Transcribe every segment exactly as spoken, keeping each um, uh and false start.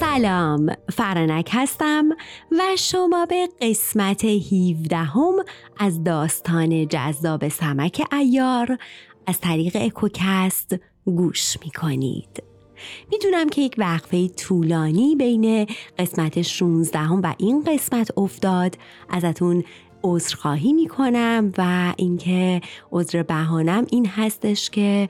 سلام، فرانک هستم و شما به قسمت هفدهم از داستان جذاب سمک عیار از طریق اکوکست گوش میکنید. میدونم که یک وقفه طولانی بین قسمت شانزدهم و این قسمت افتاد، ازتون عذرخواهی میکنم و اینکه عذر بهانم این هستش که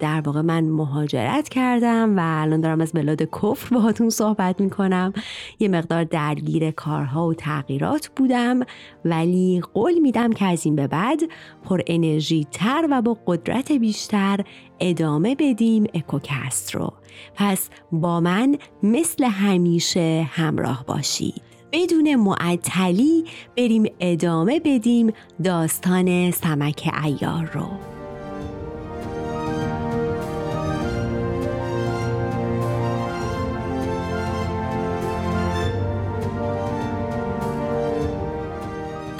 در واقع من مهاجرت کردم و الان دارم از بلاد کفر باهاتون صحبت میکنم. یه مقدار درگیر کارها و تغییرات بودم، ولی قول میدم که از این به بعد پر انرژی تر و با قدرت بیشتر ادامه بدیم اکوکست رو. پس با من مثل همیشه همراه باشید. بدون معطلی بریم ادامه بدیم داستان سمک عیار رو.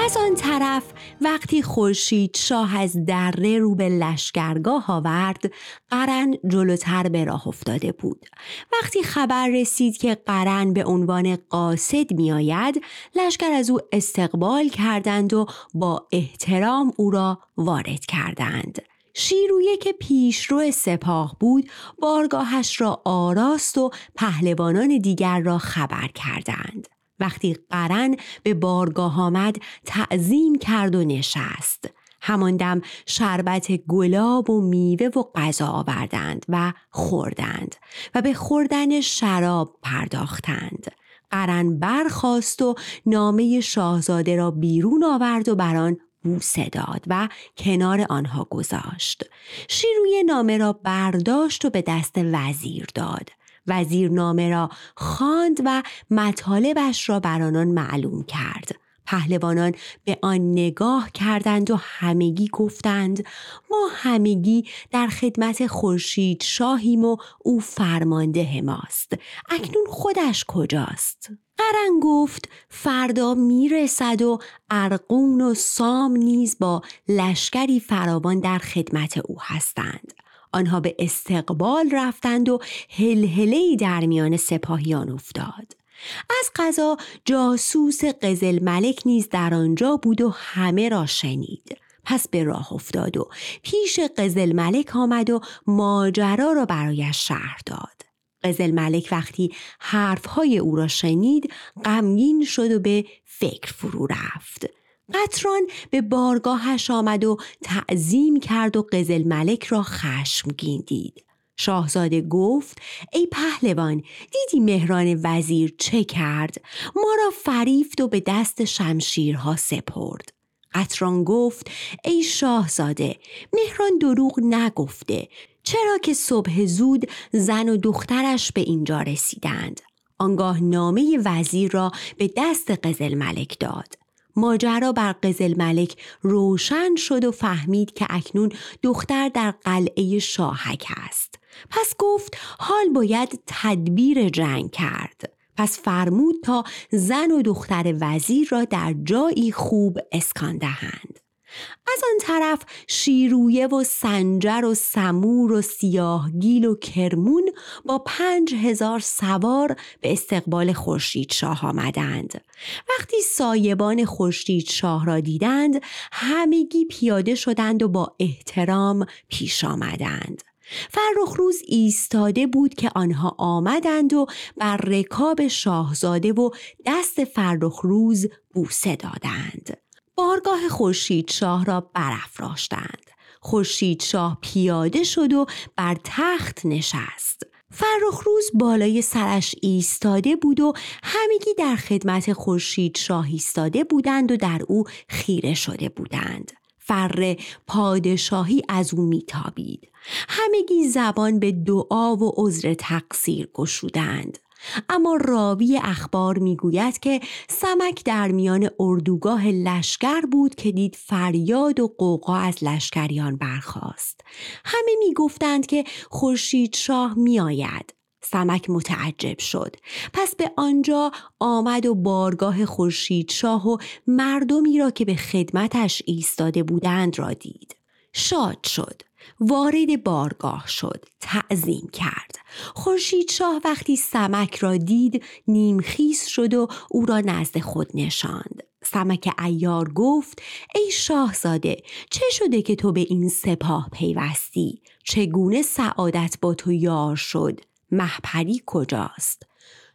از آن طرف وقتی خورشید شاه از دره رو به لشگرگاه آورد، قرن جلوتر به راه افتاده بود. وقتی خبر رسید که قرن به عنوان قاصد می آید، لشگر از او استقبال کردند و با احترام او را وارد کردند. شیرویه که پیشرو سپاه بود، بارگاهش را آراست و پهلوانان دیگر را خبر کردند. وقتی قرن به بارگاه آمد، تعظیم کرد و نشست. همان دم شربت گلاب و میوه و غذا آوردند و خوردند و به خوردن شراب پرداختند. قرن برخاست و نامه شاهزاده را بیرون آورد و بر آن بوسه داد و کنار آنها گذاشت. شیروی نامه را برداشت و به دست وزیر داد. وزیر نامه را خواند و مطالبش را بر آنان معلوم کرد. پهلوانان به آن نگاه کردند و همگی گفتند ما همگی در خدمت خورشید شاهیم و او فرمانده ماست. اکنون خودش کجاست؟ قرن گفت فردا میرسد و ارقون و سام نیز با لشکری فراوان در خدمت او هستند. آنها به استقبال رفتند و هلهله‌ای در میان سپاهیان افتاد. از قضا جاسوس قزل ملک نیز در آنجا بود و همه را شنید. پس به راه افتاد و پیش قزل ملک آمد و ماجرا را برایش شرح داد. قزل ملک وقتی حرفهای او را شنید، غمگین شد و به فکر فرو رفت. قطران به بارگاهش آمد و تعظیم کرد و قزل ملک را خشمگین دید. شاهزاده گفت ای پهلوان، دیدی مهران وزیر چه کرد؟ ما را فریفت و به دست شمشیرها سپرد. قطران گفت ای شاهزاده، مهران دروغ نگفته، چرا که صبح زود زن و دخترش به اینجا رسیدند. آنگاه نامه وزیر را به دست قزل ملک داد. ماجرا بر قزل ملک روشن شد و فهمید که اکنون دختر در قلعه شاهک است. پس گفت حال باید تدبیر جنگ کرد. پس فرمود تا زن و دختر وزیر را در جایی خوب اسکان دهند. از آن طرف شیرویه و سنجر و سمور و سیاهگیل و کرمون با پنج هزار سوار به استقبال خورشید شاه آمدند. وقتی سایبان خورشید شاه را دیدند، همگی پیاده شدند و با احترام پیش آمدند. فرخ روز ایستاده بود که آنها آمدند و بر رکاب شاهزاده و دست فرخ روز بوسه دادند. بارگاه خورشید شاه را برافراشتند. خورشید شاه پیاده شد و بر تخت نشست. فرخ روز بالای سرش ایستاده بود و همگی در خدمت خورشید شاه ایستاده بودند و در او خیره شده بودند. فر پادشاهی از او میتابید. همگی زبان به دعا و عذر تقصیر گشودند. اما راوی اخبار میگوید که سمک در میان اردوگاه لشکر بود که دید فریاد و غوغا از لشکریان برخاست. همه میگفتند که خورشید شاه میآید. سمک متعجب شد. پس به آنجا آمد و بارگاه خورشید شاه و مردمی را که به خدمتش ایستاده بودند را دید. شاد شد. وارد بارگاه شد. تعظیم کرد. خورشید شاه وقتی سمک را دید نیمخیز شد و او را نزد خود نشاند. سمک عیار گفت: ای شاهزاده، چه شده که تو به این سپاه پیوستی؟ چگونه سعادت با تو یار شد؟ مهپری کجاست؟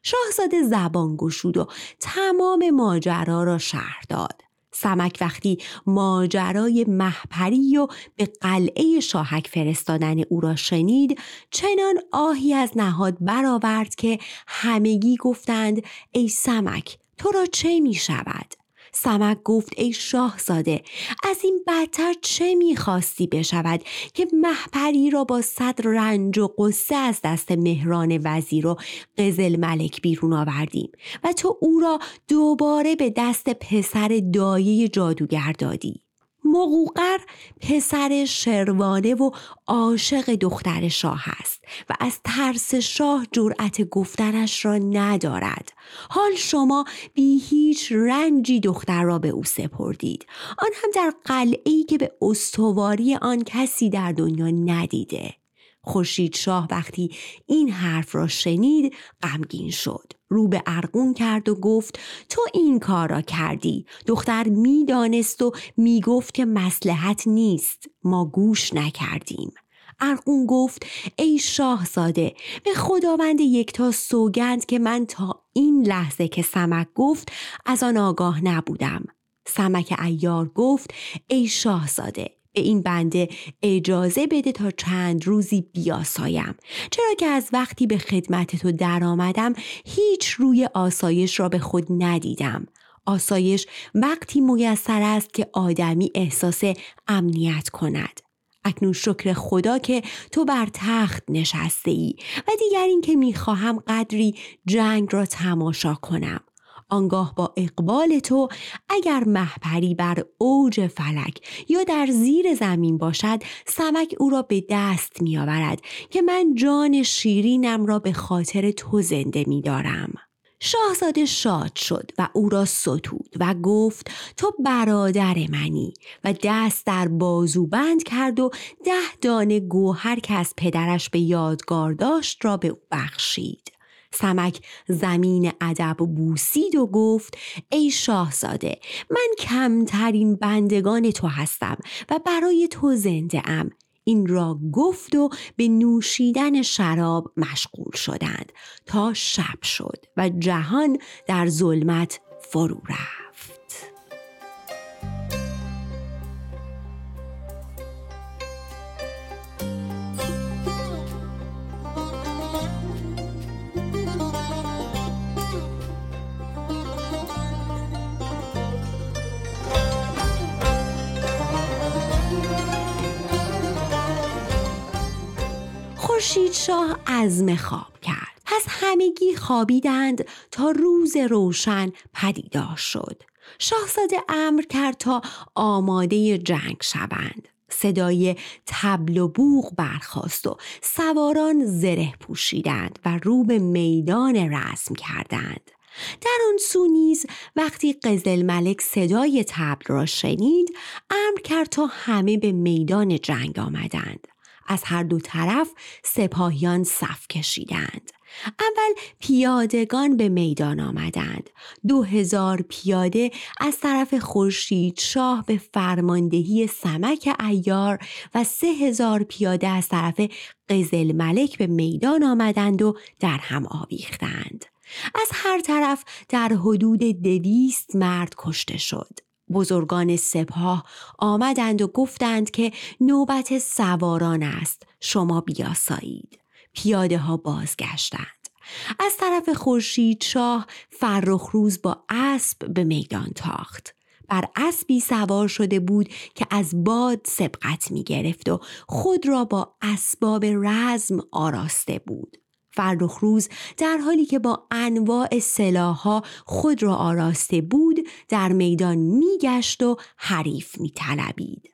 شاهزاده زبان گشود و تمام ماجرا را شرح داد. سمک وقتی ماجرای مهپری و به قلعه شاهک فرستادن او را شنید، چنان آهی از نهاد برآورد که همگی گفتند: ای سمک، تو را چه می شود؟ سمک گفت: ای شاهزاده، از این بدتر چه می‌خواستی بشود که مهپری را با صد رنج و قصه از دست مهران وزیر و قزل ملک بیرون آوردیم و تو او را دوباره به دست پسر دایه جادوگر دادی. مغوقر پسر شروانه و عاشق دختر شاه است و از ترس شاه جرأت گفتنش را ندارد. حال شما بی هیچ رنجی دختر را به او سپردید، آن هم در قلعه‌ای که به استواری آن کسی در دنیا ندیده. خورشید شاه وقتی این حرف را شنید غمگین شد، رو به ارقون کرد و گفت: تو این کار را کردی. دختر می دانست و می گفت که مصلحت نیست، ما گوش نکردیم. ارقون گفت: ای شاهزاده، به خداوند یکتا سوگند که من تا این لحظه که سمک گفت از آن آگاه نبودم. سمک عیار گفت: ای شاهزاده، به این بنده اجازه بده تا چند روزی بیاسایم، چرا که از وقتی به خدمت تو در آمدم هیچ روی آسایش را به خود ندیدم. آسایش وقتی میسر است که آدمی احساس امنیت کند. اکنون شکر خدا که تو بر تخت نشسته ای و دیگر این که میخواهم قدری جنگ را تماشا کنم. آنگاه با اقبال تو اگر مهپری بر اوج فلک یا در زیر زمین باشد، سمک او را به دست می آورد که من جان شیرینم را به خاطر تو زنده می دارم. شاهزاده شاد شد و او را ستود و گفت: تو برادر منی، و دست در بازو بند کرد و ده دانه گوهر که از پدرش به یادگار داشت را به او بخشید. سمک زمین ادب بوسید و گفت: ای شاهزاده، من کمترین بندگان تو هستم و برای تو زنده ام. این را گفت و به نوشیدن شراب مشغول شدند تا شب شد و جهان در ظلمت فرو رفت. خورشید شاه عزم خواب کرد، پس همگی خوابیدند تا روز روشن پدیدار شد. شاهزاده امر کرد تا آماده جنگ شوند. صدای تبل و بوق برخاست و سواران زره پوشیدند و رو به میدان رسم کردند. در آن سو نیز وقتی قزل ملک صدای تبل را شنید، امر کرد تا همه به میدان جنگ آمدند. از هر دو طرف سپاهیان صف کشیدند. اول پیادگان به میدان آمدند. دو هزار پیاده از طرف خورشید شاه به فرماندهی سمک عیار و سه هزار پیاده از طرف قزل ملک به میدان آمدند و در هم آویختند. از هر طرف در حدود دویست مرد کشته شد. بزرگان سپاه آمدند و گفتند که نوبت سواران است، شما بیاسایید. پیاده ها بازگشتند. از طرف خورشید شاه فرخ روز با اسب به میدان تاخت. بر اسبی سوار شده بود که از باد سبقت می گرفت و خود را با اسباب رزم آراسته بود. فرخ روز در حالی که با انواع سلاح‌ها خود را آراسته بود، در میدان میگشت و حریف میطلبید.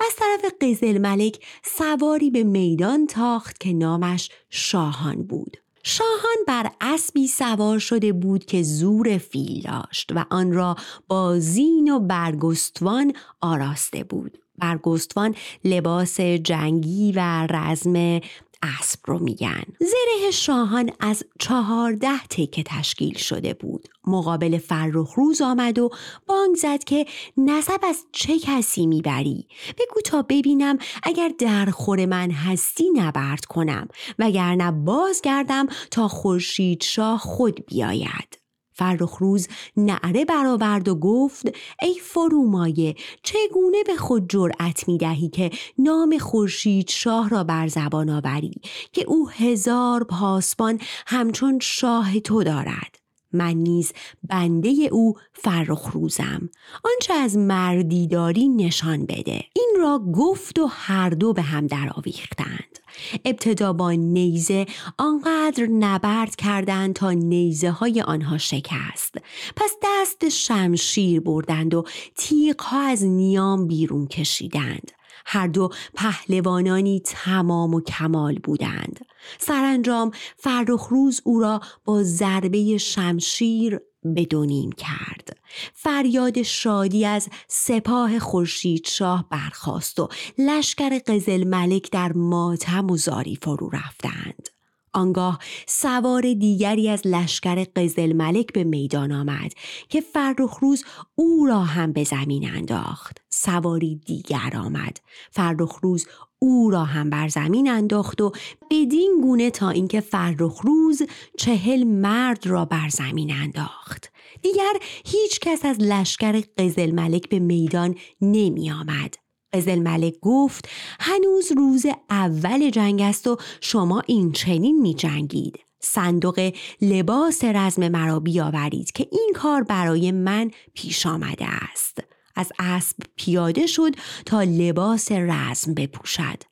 از طرف قزل ملک سواری به میدان تاخت که نامش شاهان بود. شاهان بر اسبی سوار شده بود که زور فیل داشت و آن را با زین و برگستوان آراسته بود. برگستوان لباس جنگی و رزم اسب رو میگن. زره شاهان از چهارده تکه تشکیل شده بود. مقابل فرخ روز آمد و بانگ زد که نسب از چه کسی میبری؟ بگو تا ببینم اگر در خور من هستی نبرد کنم وگرنه بازگردم تا خورشید شاه خود بیاید. فرخ روز نعره برآورد و گفت ای فرومایه چگونه به خود جرأت می‌دهی که نام خورشید شاه را بر زبان آوری که او هزار پاسبان همچون شاه تو دارد. من نیز بنده او فرخ روزم، آنچه از مردی داری نشان بده. این را گفت و هر دو به هم در آویختند. ابتدا با نیزه آنقدر نبرد کردند تا نیزه های آنها شکست، پس دست شمشیر بردند و تیغ ها از نیام بیرون کشیدند. هر دو پهلوانانی تمام و کمال بودند. سرانجام فرخ روز او را با ضربه شمشیر به دو نیم کرد. فریاد شادی از سپاه خورشید شاه برخاست و لشکر قزل ملک در ماتم و زاری فرو رفتند. آنگاه سوار دیگری از لشکر قزل ملک به میدان آمد که فرخ روز او را هم به زمین انداخت. سواری دیگر آمد، فرخ روز او را هم بر زمین انداخت و بدین گونه تا اینکه فرخ روز چهل مرد را بر زمین انداخت. دیگر هیچ کس از لشکر قزل ملک به میدان نمی آمد. قزل ملک گفت هنوز روز اول جنگ است و شما این چنین می جنگید. صندوق لباس رزم مرا بیاورید که این کار برای من پیش آمده است. از اسب پیاده شد تا لباس رزم بپوشد.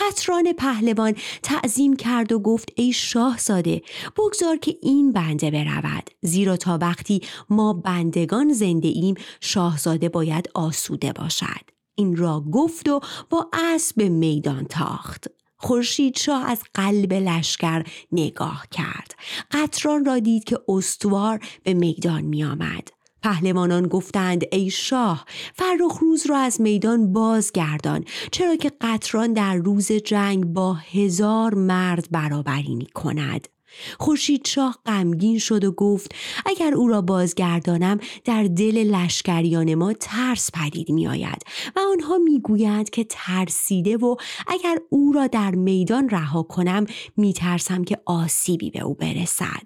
قطران پهلوان تعظیم کرد و گفت ای شاهزاده بگذار که این بنده برود، زیرا تا وقتی ما بندگان زنده ایم شاهزاده باید آسوده باشد. این را گفت و با اسب به میدان تاخت. خورشید شاه از قلب لشکر نگاه کرد. قطران را دید که استوار به میدان می آمد. پهلوانان گفتند ای شاه فرخ روز را از میدان بازگردان، چرا که قطران در روز جنگ با هزار مرد برابری می کند. خورشید شاه غمگین شد و گفت اگر او را بازگردانم در دل لشکریان ما ترس پدید می آید و آنها می گویند که ترسیده و اگر او را در میدان رها کنم می ترسم که آسیبی به او برسد.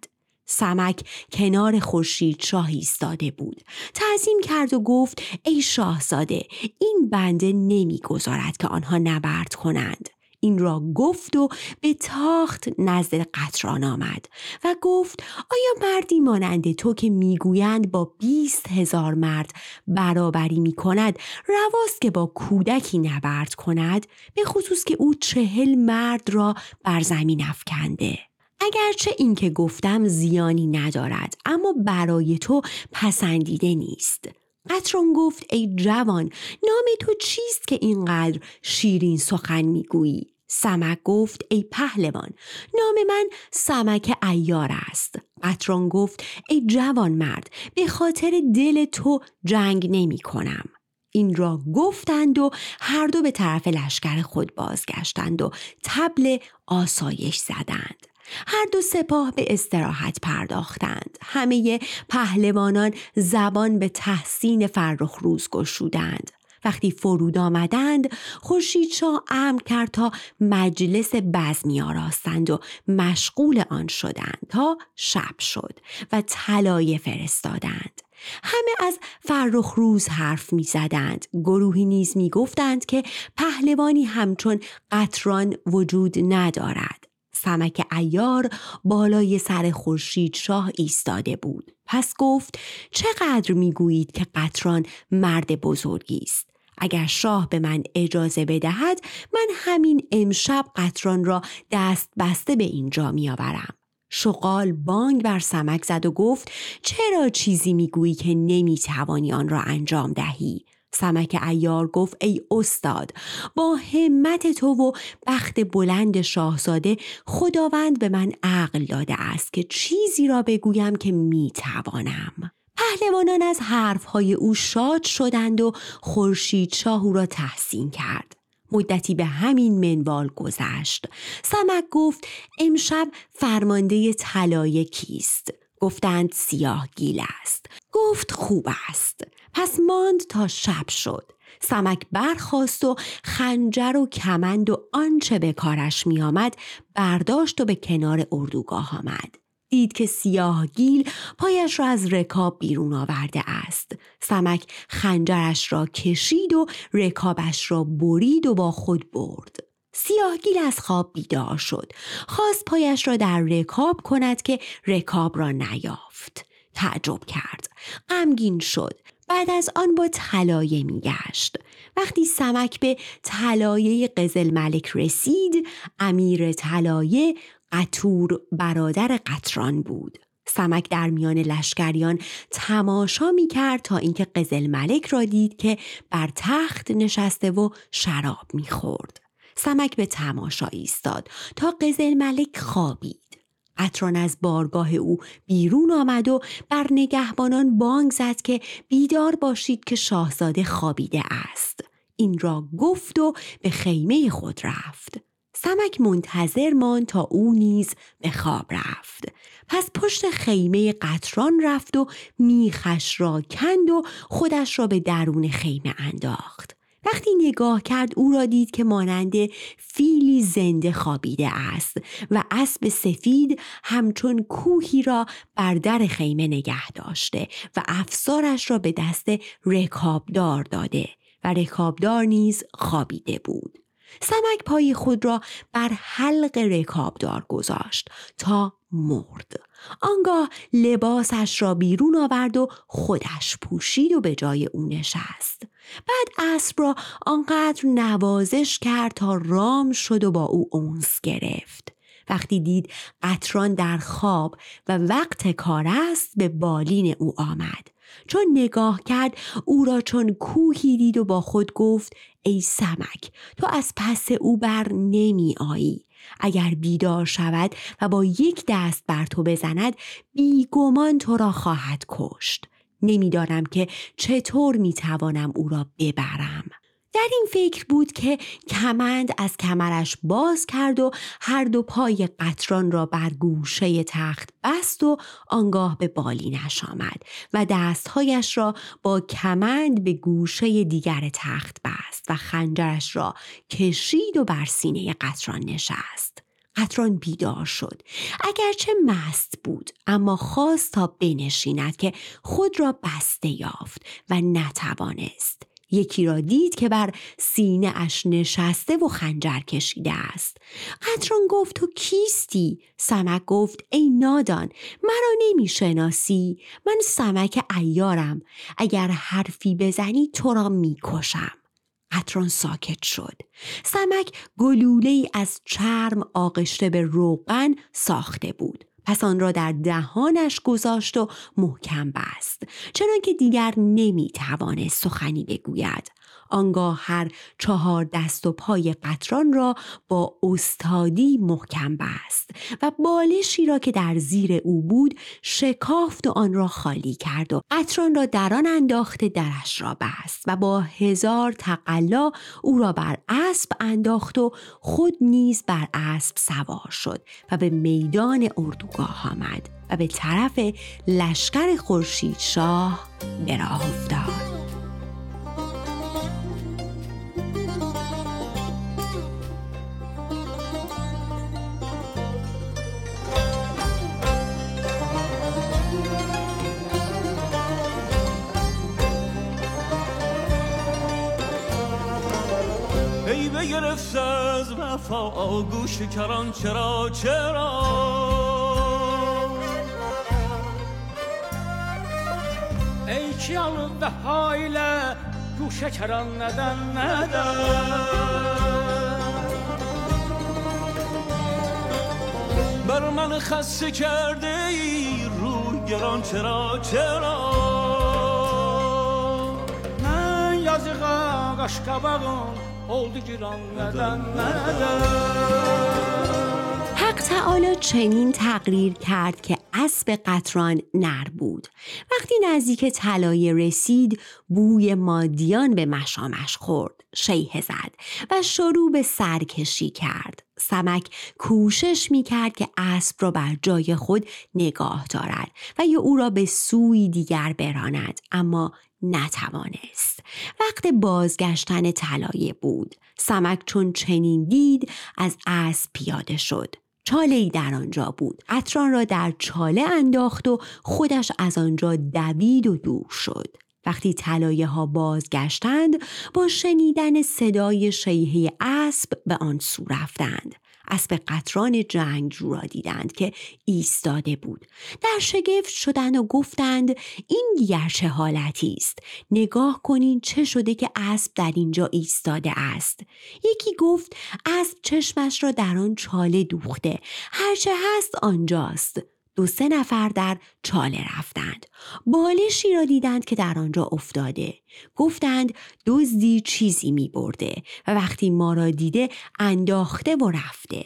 سمک کنار خورشید شاه ایستاده بود. تعظیم کرد و گفت ای شاهزاده این بنده نمیگذارد که آنها نبرد کنند. این را گفت و به تاخت نزد قطران آمد و گفت آیا مردی مانند تو که میگویند با بیست هزار مرد برابری میکند رواست که با کودکی نبرد کند، به خصوص که او چهل مرد را بر زمین افکنده؟ اگرچه این که گفتم زیانی ندارد اما برای تو پسندیده نیست. قطران گفت ای جوان نام تو چیست که اینقدر شیرین سخن میگویی؟ سمک گفت ای پهلوان نام من سمک عیار است. قطران گفت ای جوان مرد به خاطر دل تو جنگ نمی کنم. این را گفتند و هر دو به طرف لشکر خود بازگشتند و طبل آسایش زدند. هر دو سپاه به استراحت پرداختند. همه پهلوانان زبان به تحسین فرخ روز گشودند. وقتی فرود آمدند خورشید شاه امر کرد تا مجلس بزمی آراستند و مشغول آن شدند تا شب شد و طلایه فرستادند. همه از فرخ روز حرف می زدند. گروهی نیز می گفتند که پهلوانی همچون قطران وجود ندارد. سمک عیار بالای سر خورشید شاه ایستاده بود. پس گفت چقدر میگویید که قطران مرد بزرگی است؟ اگر شاه به من اجازه بدهد من همین امشب قطران را دست بسته به اینجا میآورم. شغال بانگ بر سمک زد و گفت چرا چیزی میگویی که نمیتوانی آن را انجام دهی؟ سمک عیار گفت ای استاد با همت تو و بخت بلند شاهزاده خداوند به من عقل داده است که چیزی را بگویم که می توانم. پهلوانان از حرفهای او شاد شدند و خورشید شاه او را تحسین کرد. مدتی به همین منوال گذشت. سمک گفت امشب فرمانده طلایه کیست؟ گفتند سیاهگیل است. گفت خوب است. پس ماند تا شب شد. سمک برخاست و خنجر و کمند و آنچه به کارش می آمد برداشت و به کنار اردوگاه آمد. دید که سیاهگیل پایش را از رکاب بیرون آورده است. سمک خنجرش را کشید و رکابش را برید و با خود برد. سیاهگیل از خواب بیدار شد. خواست پایش را در رکاب کند که رکاب را نیافت. تعجب کرد. غمگین شد. بعد از آن با طلایه میگشت. وقتی سمک به طلایه قزل ملک رسید، امیر طلایه عطور برادر قطران بود. سمک در میان لشکریان تماشا می کرد تا اینکه قزل ملک را دید که بر تخت نشسته و شراب می خورد. سمک به تماشا ایستاد تا قزل ملک خوابید. قطران از بارگاه او بیرون آمد و بر نگهبانان بانگ زد که بیدار باشید که شاهزاده خوابیده است. این را گفت و به خیمه خود رفت. سمک منتظر ماند تا او نیز به خواب رفت. پس پشت خیمه قطران رفت و میخش را کند و خودش را به درون خیمه انداخت. وقتی نگاه کرد او را دید که مانند فیلی زنده خوابیده است و اسب سفید همچون کوهی را بر در خیمه نگه داشته و افسارش را به دست رکابدار داده و رکابدار نیز خوابیده بود. سمک پای خود را بر حلق رکابدار گذاشت تا مرد. آنگاه لباسش را بیرون آورد و خودش پوشید و به جای او نشست. بعد اسب را آنقدر نوازش کرد تا رام شد و با او انس گرفت. وقتی دید قطران در خواب و وقت کار است، به بالین او آمد. چون نگاه کرد او را چون کوهی دید و با خود گفت ای سمک، تو از پس او بر نمی آیی. اگر بیدار شود و با یک دست بر تو بزند، بی گمان تو را خواهد کشت. نمیدانم که چطور می توانم او را ببرم. در این فکر بود که کمند از کمرش باز کرد و هر دو پای قطران را بر گوشه تخت بست و آنگاه به بالینش آمد و دستهایش را با کمند به گوشه دیگر تخت بست و خنجرش را کشید و بر سینه قطران نشست. قطران بیدار شد. اگرچه مست بود، اما خواست تا بنشیند که خود را بسته یافت و نتوانست. یکی را دید که بر سینه اش نشسته و خنجر کشیده است. قطران گفت تو کیستی؟ سمک گفت ای نادان، مرا نمی شناسی؟ من سمک عیارم. اگر حرفی بزنی تو را می کشم. قطران ساکت شد. سمک گلوله‌ای از چرم آغشته به روغن ساخته بود. پس آن را در دهانش گذاشت و محکم بست، چنان که دیگر نمی توانست سخنی بگوید. آنگاه هر چهار دست و پای قطران را با استادی محکم بست و بالشی را که در زیر او بود شکافت و آن را خالی کرد و قطران را در آن انداخته درش را بست و با هزار تقلا او را بر اسب انداخت و خود نیز بر اسب سوار شد و به میدان اردوگاه آمد و به طرف لشکر خورشید شاه به راه افتاد. گرفت از وفا آغوش کران، چرا چرا ای کیان به حایله گوش کران ندن ندن بر من خسته کرده ای روی گران، چرا چرا من یازیقا قشقبقم oldu giran neden neden حق تعالی چنین تقریر کرد که اسب قطران نر بود. وقتی نزدیک طلایه رسید بوی مادیان به مشامش خورد، شیهه زد و شروع به سرکشی کرد. سمک کوشش میکرد که اسب را بر جای خود نگاه دارد و یا او را به سوی دیگر براند، اما نتوانست. وقت بازگشتن طلایه بود. سمک چون چنین دید از اسب پیاده شد. چاله‌ای در آنجا بود. قطران را در چاله انداخت و خودش از آنجا دوید و دور شد. وقتی طلایه ها بازگشتند با شنیدن صدای شیهه اسب به آن سو رفتند. اسب قطران جنگجو را دیدند که ایستاده بود. در شگفت شدند و گفتند این دیگر چه حالتی است؟ نگاه کنین چه شده که اسب در اینجا ایستاده است. یکی گفت اسب چشمش را در آن چاله دوخته، هرچه هست آنجاست. دو سه نفر در چاله رفتند. بالشی را دیدند که در آنجا افتاده. گفتند دزدی چیزی می برده و وقتی ما را دیده انداخته و رفته.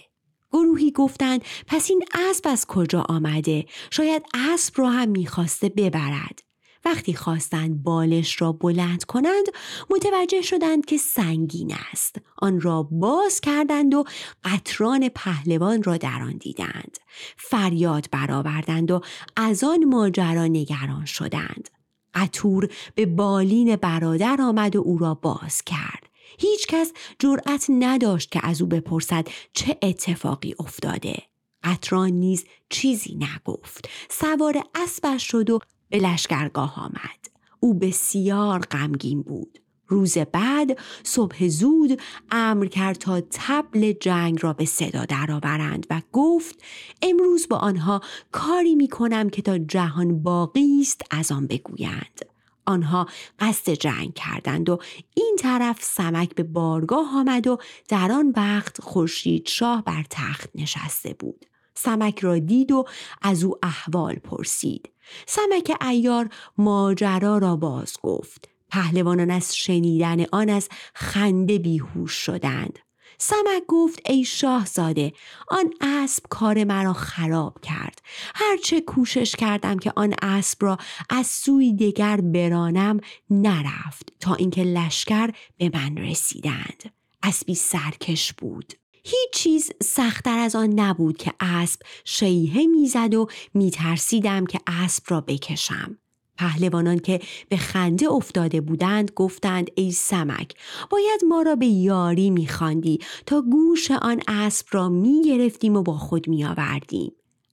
گروهی گفتند پس این اسب از کجا آمده؟ شاید اسب را هم می خواسته ببرد. وقتی خواستند بالش را بلند کنند متوجه شدند که سنگین است. آن را باز کردند و قطران پهلوان را در آن دیدند. فریاد برآوردند و از آن ماجرا نگران شدند. عطور به بالین برادر آمد و او را باز کرد. هیچ کس جرأت نداشت که از او بپرسد چه اتفاقی افتاده. قطران نیز چیزی نگفت. سوار اسبش شد و به لشکرگاه آمد. او بسیار غمگین بود. روز بعد صبح زود امر کرد تا طبل جنگ را به صدا درآورند و گفت امروز با آنها کاری می کنم که تا جهان باقی است از آن بگویند. آنها قصد جنگ کردند و این طرف سمک به بارگاه آمد و در آن وقت خورشید شاه بر تخت نشسته بود. سمک را دید و از او احوال پرسید. سمک عیار ماجرا را باز گفت. پهلوانان از شنیدن آن از خنده بیهوش شدند. سمک گفت ای شاهزاده، آن اسب کار مرا خراب کرد. هرچه کوشش کردم که آن اسب را از سوی دیگر برانم نرفت تا اینکه لشکر به من رسیدند. اسبی سرکش بود. هیچ چیز سخت‌تر از آن نبود که اسب شیهه میزد و میترسیدم که اسب را بکشم. پهلوانان که به خنده افتاده بودند گفتند ای سمک، باید ما را به یاری میخواندی تا گوش آن اسب را میگرفتیم و با خود میآوردیم.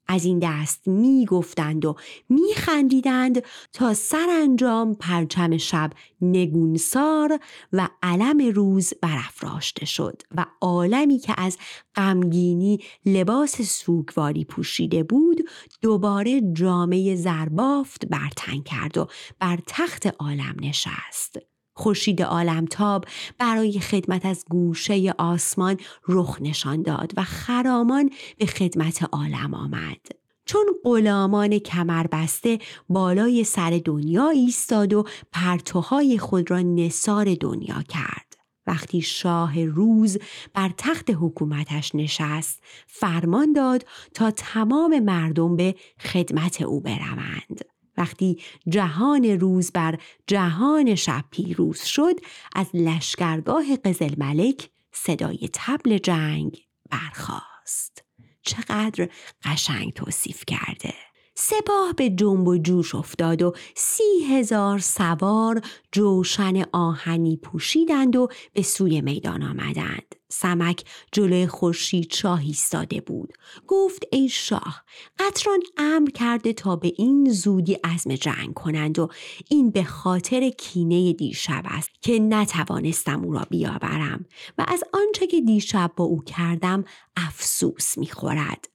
از این دست میگفتند و میخندیدند تا سرانجام پرچم شب نگونسار و علم روز برافراشته شد و عالمی که از غمگینی لباس سوگواری پوشیده بود دوباره جامه زربافت بر تن کرد و بر تخت عالم نشست. خورشید عالمتاب برای خدمت از گوشه آسمان رخ نشان داد و خرامان به خدمت عالم آمد. چون غلامان کمربسته بالای سر دنیا ایستاد و پرتوهای خود را نثار دنیا کرد. وقتی شاه روز بر تخت حکومتش نشست فرمان داد تا تمام مردم به خدمت او بروند. وقتی جهان روز بر جهان شب پیروز شد از لشکرگاه قزل ملک صدای طبل جنگ برخاست. چقدر قشنگ توصیف کرده. سپاه به جنب و جوش افتاد و سی هزار سوار جوشن آهنی پوشیدند و به سوی میدان آمدند. سمک جلوی خورشید شاه ایستاده بود. گفت ای شاه، قطران امر کرده تا به این زودی عزم جنگ کنند و این به خاطر کینه دیشب است که نتوانستم او را بیاورم و از آنچه که دیشب با او کردم افسوس می‌خورد.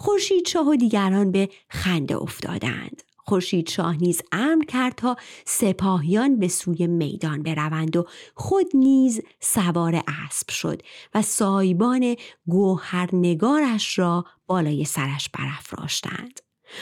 خورشید شاه و دیگران به خنده افتادند. خورشید شاه نیز امر کرد تا سپاهیان به سوی میدان بروند و خود نیز سوار اسب شد و سایبان گوهرنگارش را بالای سرش برافراشتند.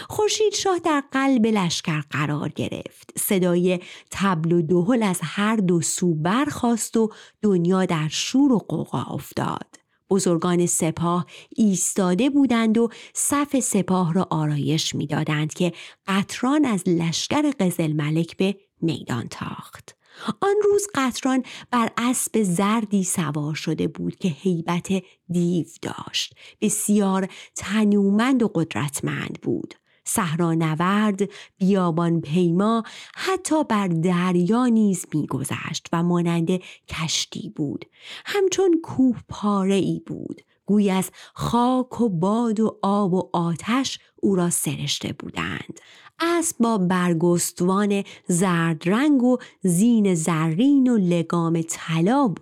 خورشید شاه در قلب لشکر قرار گرفت. صدای طبل و دهل از هر دو سو برخاست و دنیا در شور و غوغا افتاد. بزرگان سپاه ایستاده بودند و صف سپاه را آرایش می دادند که قطران از لشکر قزل ملک به میدان تاخت. آن روز قطران بر اسب زردی سوار شده بود که هیبت دیو داشت. بسیار تنومند و قدرتمند بود. صحرانورد، بیابان پیما، حتی بر دریا نیز می‌گذشت و مانند کشتی بود. همچون کوه پاره‌ای بود. گویی از خاک و باد و آب و آتش او را سرشته بودند. اسب با برگستوان زرد رنگ و زین زرین و لگام طلا بود.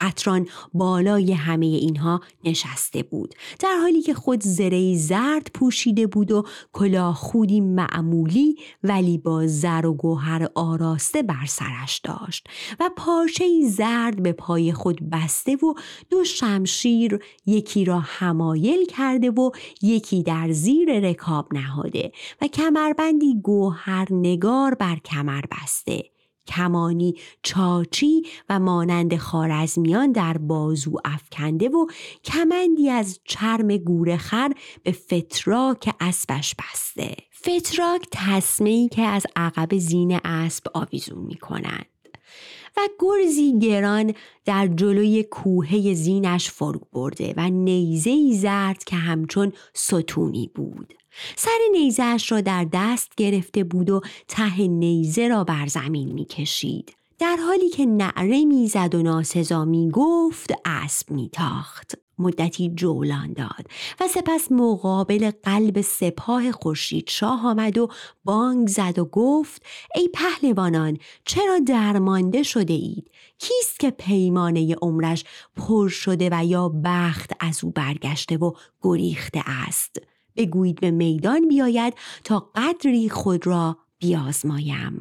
قطران بالای همه اینها نشسته بود، در حالی که خود زرهی زرد پوشیده بود و کلاه خودی معمولی ولی با زر و گوهر آراسته بر سرش داشت و پارچه‌ای زرد به پای خود بسته و دو شمشیر یکی را حمایل کرده و یکی در زیر رکاب نهاده و کمربندی گوهر نگار بر کمر بسته، کمانی چاچی و مانند خوارزمیان در بازو افکنده و کمندی از چرم گوره خر به فتراک اسبش بسته. فتراک تسمه‌ای که از عقب زین اسب آویزون می‌کنند و گرزی گران در جلوی کوهه زینش فرو برده و نیزه‌ای زرد که همچون ستونی بود. سر نیزه‌اش را در دست گرفته بود و ته نیزه را بر زمین می کشید. در حالی که نعره می زد و ناسزا می گفت، اسب می تاخت. مدتی جولان داد و سپس مقابل قلب سپاه خورشید شاه آمد و بانگ زد و گفت: ای پهلوانان، چرا درمانده شده اید؟ کیست که پیمانه عمرش پر شده و یا بخت از او برگشته و گریخته است؟ بگویید به میدان بیاید تا قدری خود را بیازمایم.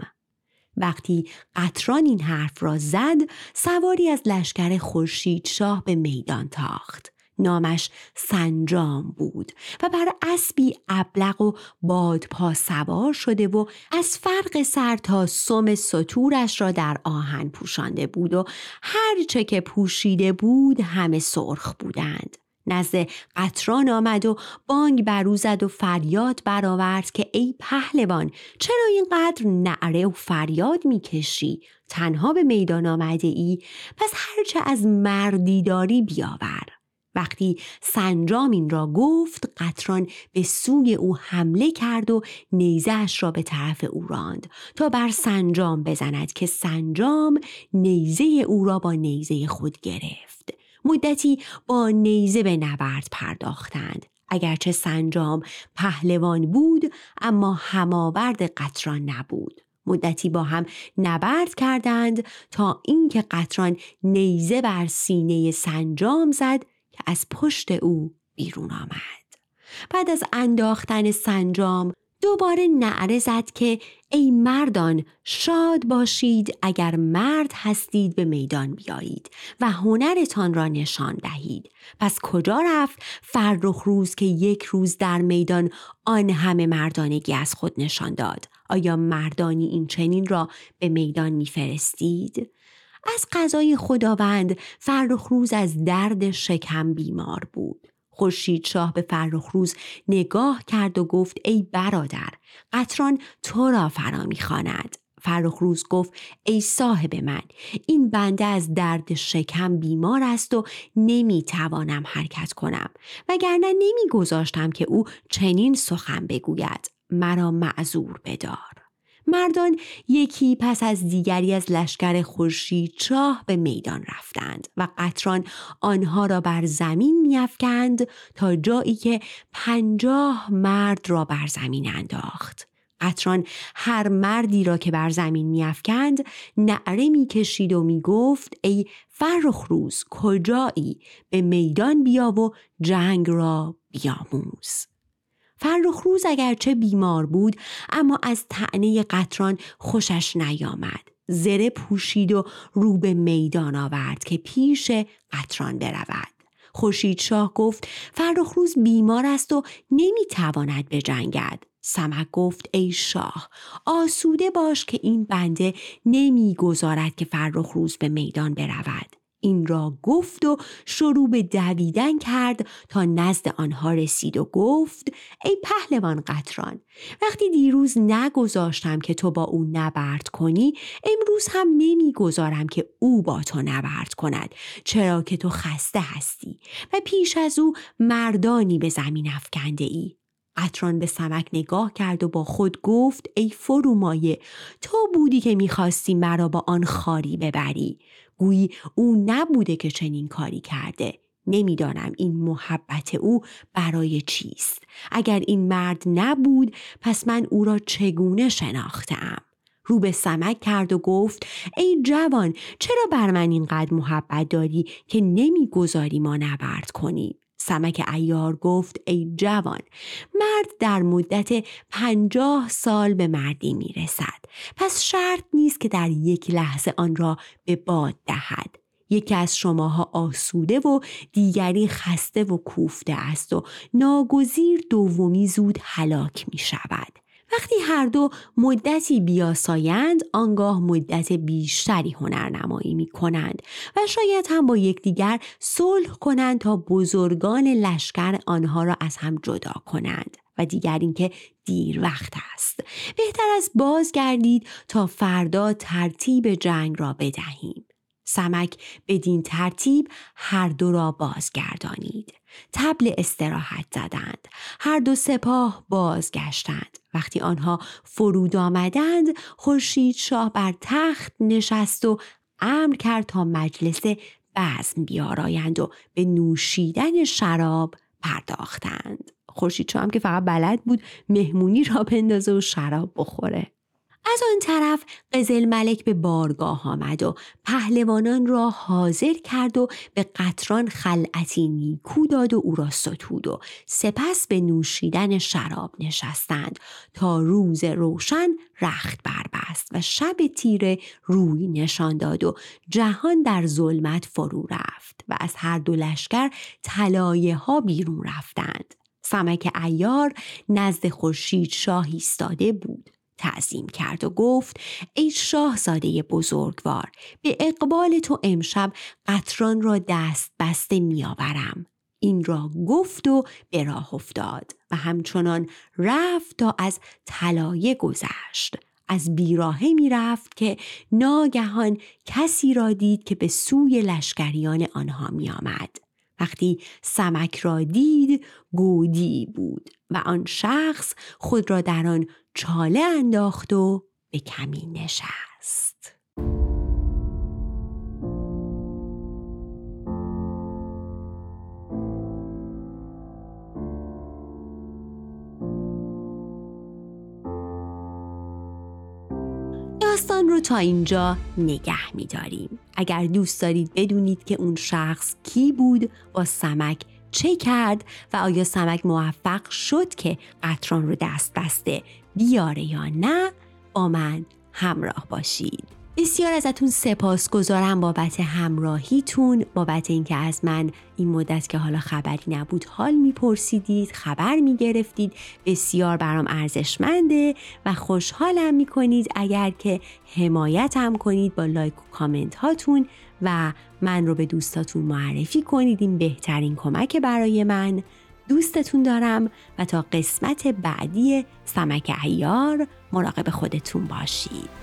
وقتی قطران این حرف را زد، سواری از لشکر خورشید شاه به میدان تاخت. نامش سنجام بود و بر اسبی ابلق و بادپا سوار شده و از فرق سر تا سم ستورش را در آهن پوشانده بود و هر چه که پوشیده بود همه سرخ بودند. نزد قطران آمد و بانگ برو زد و فریاد برآورد که ای پهلوان، چرا اینقدر نعره و فریاد میکشی؟ تنها به میدان آمده ای؟ پس هرچه از مردی داری بیاور. وقتی سنجام این را گفت، قطران به سوی او حمله کرد و نیزه‌اش را به طرف او راند تا بر سنجام بزند که سنجام نیزه او را با نیزه خود گرفت. مدتی با نیزه به نبرد پرداختند. اگرچه سنجام پهلوان بود، اما هماورد قطران نبود. مدتی با هم نبرد کردند تا اینکه قطران نیزه بر سینه سنجام زد که از پشت او بیرون آمد. بعد از انداختن سنجام دوباره نعره زد که ای مردان، شاد باشید اگر مرد هستید به میدان بیایید و هنرتان را نشان دهید. پس کجا رفت فرخ روز که یک روز در میدان آن همه مردانگی از خود نشان داد؟ آیا مردانی این چنین را به میدان میفرستید؟ از قضای خداوند فرخ روز از درد شکم بیمار بود. خورشید شاه به فرخ روز نگاه کرد و گفت: ای برادر، قطران تو را فرا می‌خواند. فرخ روز گفت: ای صاحب من، این بنده از درد شکم بیمار است و نمی‌توانم حرکت کنم، وگرنه نمی‌گذاشتم که او چنین سخن بگوید. مرا معذور بدار. مردان یکی پس از دیگری از لشکر خورشید شاه به میدان رفتند و قطران آنها را بر زمین می‌افکند تا جایی که پنجاه مرد را بر زمین انداخت. قطران هر مردی را که بر زمین می‌افکند نعره می‌کشید و می‌گفت: ای فرخ روز، کجایی؟ به میدان بیا و جنگ را بیاموز. فرخ روز اگرچه بیمار بود، اما از طعنه قطران خوشش نیامد. زره پوشید و رو به میدان آورد که پیش قطران برود. خورشید شاه گفت: فرخ روز بیمار است و نمیتواند بجنگد. سمک گفت: ای شاه، آسوده باش که این بنده نمیگذارد که فرخ روز به میدان برود. این را گفت و شروع به دویدن کرد تا نزد آنها رسید و گفت: ای پهلوان قطران، وقتی دیروز نگذاشتم که تو با او نبرد کنی، امروز هم نمیگذارم که او با تو نبرد کند، چرا که تو خسته هستی و پیش از او مردانی به زمین افکنده ای. قطران به سمک نگاه کرد و با خود گفت: ای فرومایه، تو بودی که میخواستی مرا با آن خاری ببری. گویی او نبوده که چنین کاری کرده. نمیدانم این محبت او برای چیست. اگر این مرد نبود، پس من او را چگونه شناختم؟ رو به سمک کرد و گفت: ای جوان، چرا بر من اینقدر محبت داری که نمیگذاری ما نبرد کنیم؟ سمک عیار گفت: ای جوان، مرد در مدت پنجاه سال به مردی میرسد، پس شرط نیست که در یک لحظه آن را به باد دهد. یکی از شماها آسوده و دیگری خسته و کوفته است و ناگزیر دومی زود هلاک می شود. وقتی هر دو مدتی بیاسایند، آنگاه مدت بیشتری هنرنمایی می کنند و شاید هم با یکدیگر صلح کنند تا بزرگان لشکر آنها را از هم جدا کنند و دیگر اینکه دیر وقت است. بهتر از بازگردید تا فردا ترتیب جنگ را بدهیم. سمک بدین ترتیب هر دو را بازگردانید. طبل استراحت زدند. هر دو سپاه بازگشتند. وقتی آنها فرود آمدند، خورشید شاه بر تخت نشست و امر کرد تا مجلس بزم بیارایند و به نوشیدن شراب پرداختند. خورشید شاه هم که فقط بلد بود مهمونی را بندازه و شراب بخوره. از آن طرف قزل ملک به بارگاه آمد و پهلوانان را حاضر کرد و به قطران خلعتی نیکو داد و او را ستود و سپس به نوشیدن شراب نشستند تا روز روشن رخت بربست و شب تیره روی نشان داد و جهان در ظلمت فرو رفت و از هر دو لشکر طلایه ها بیرون رفتند. سمک عیار نزد خورشید شاه ایستاده بود. تعظیم کرد و گفت: ای شاهزاده بزرگوار، به اقبال تو امشب قطران را دست بسته می‌آورم. این را گفت و به راه افتاد و همچنان رفت تا از طلایه گذشت. از بیراهه می‌رفت که ناگهان کسی را دید که به سوی لشکریان آنها می‌آمد. وقتی سمک را دید، گودی بود و آن شخص خود را در آن چاله انداخت و به کمین نشست. داستان رو تا اینجا نگه می‌داریم. اگر دوست دارید بدونید که اون شخص کی بود، با سمک چه کرد و آیا سمک موفق شد که قطران رو دست بسته بیاره یا نه، با من همراه باشید. بسیار ازتون سپاسگزارم بابت همراهیتون، بابت اینکه از من این مدت که حالا خبری نبود حال میپرسیدید، خبر میگرفتید. بسیار برام ارزشمنده و خوشحالم میکنید اگر که حمایتم کنید با لایک و کامنت هاتون و من رو به دوستاتون معرفی کنید. این بهترین کمک برای من. دوستتون دارم و تا قسمت بعدی سمک عیار مراقب خودتون باشید.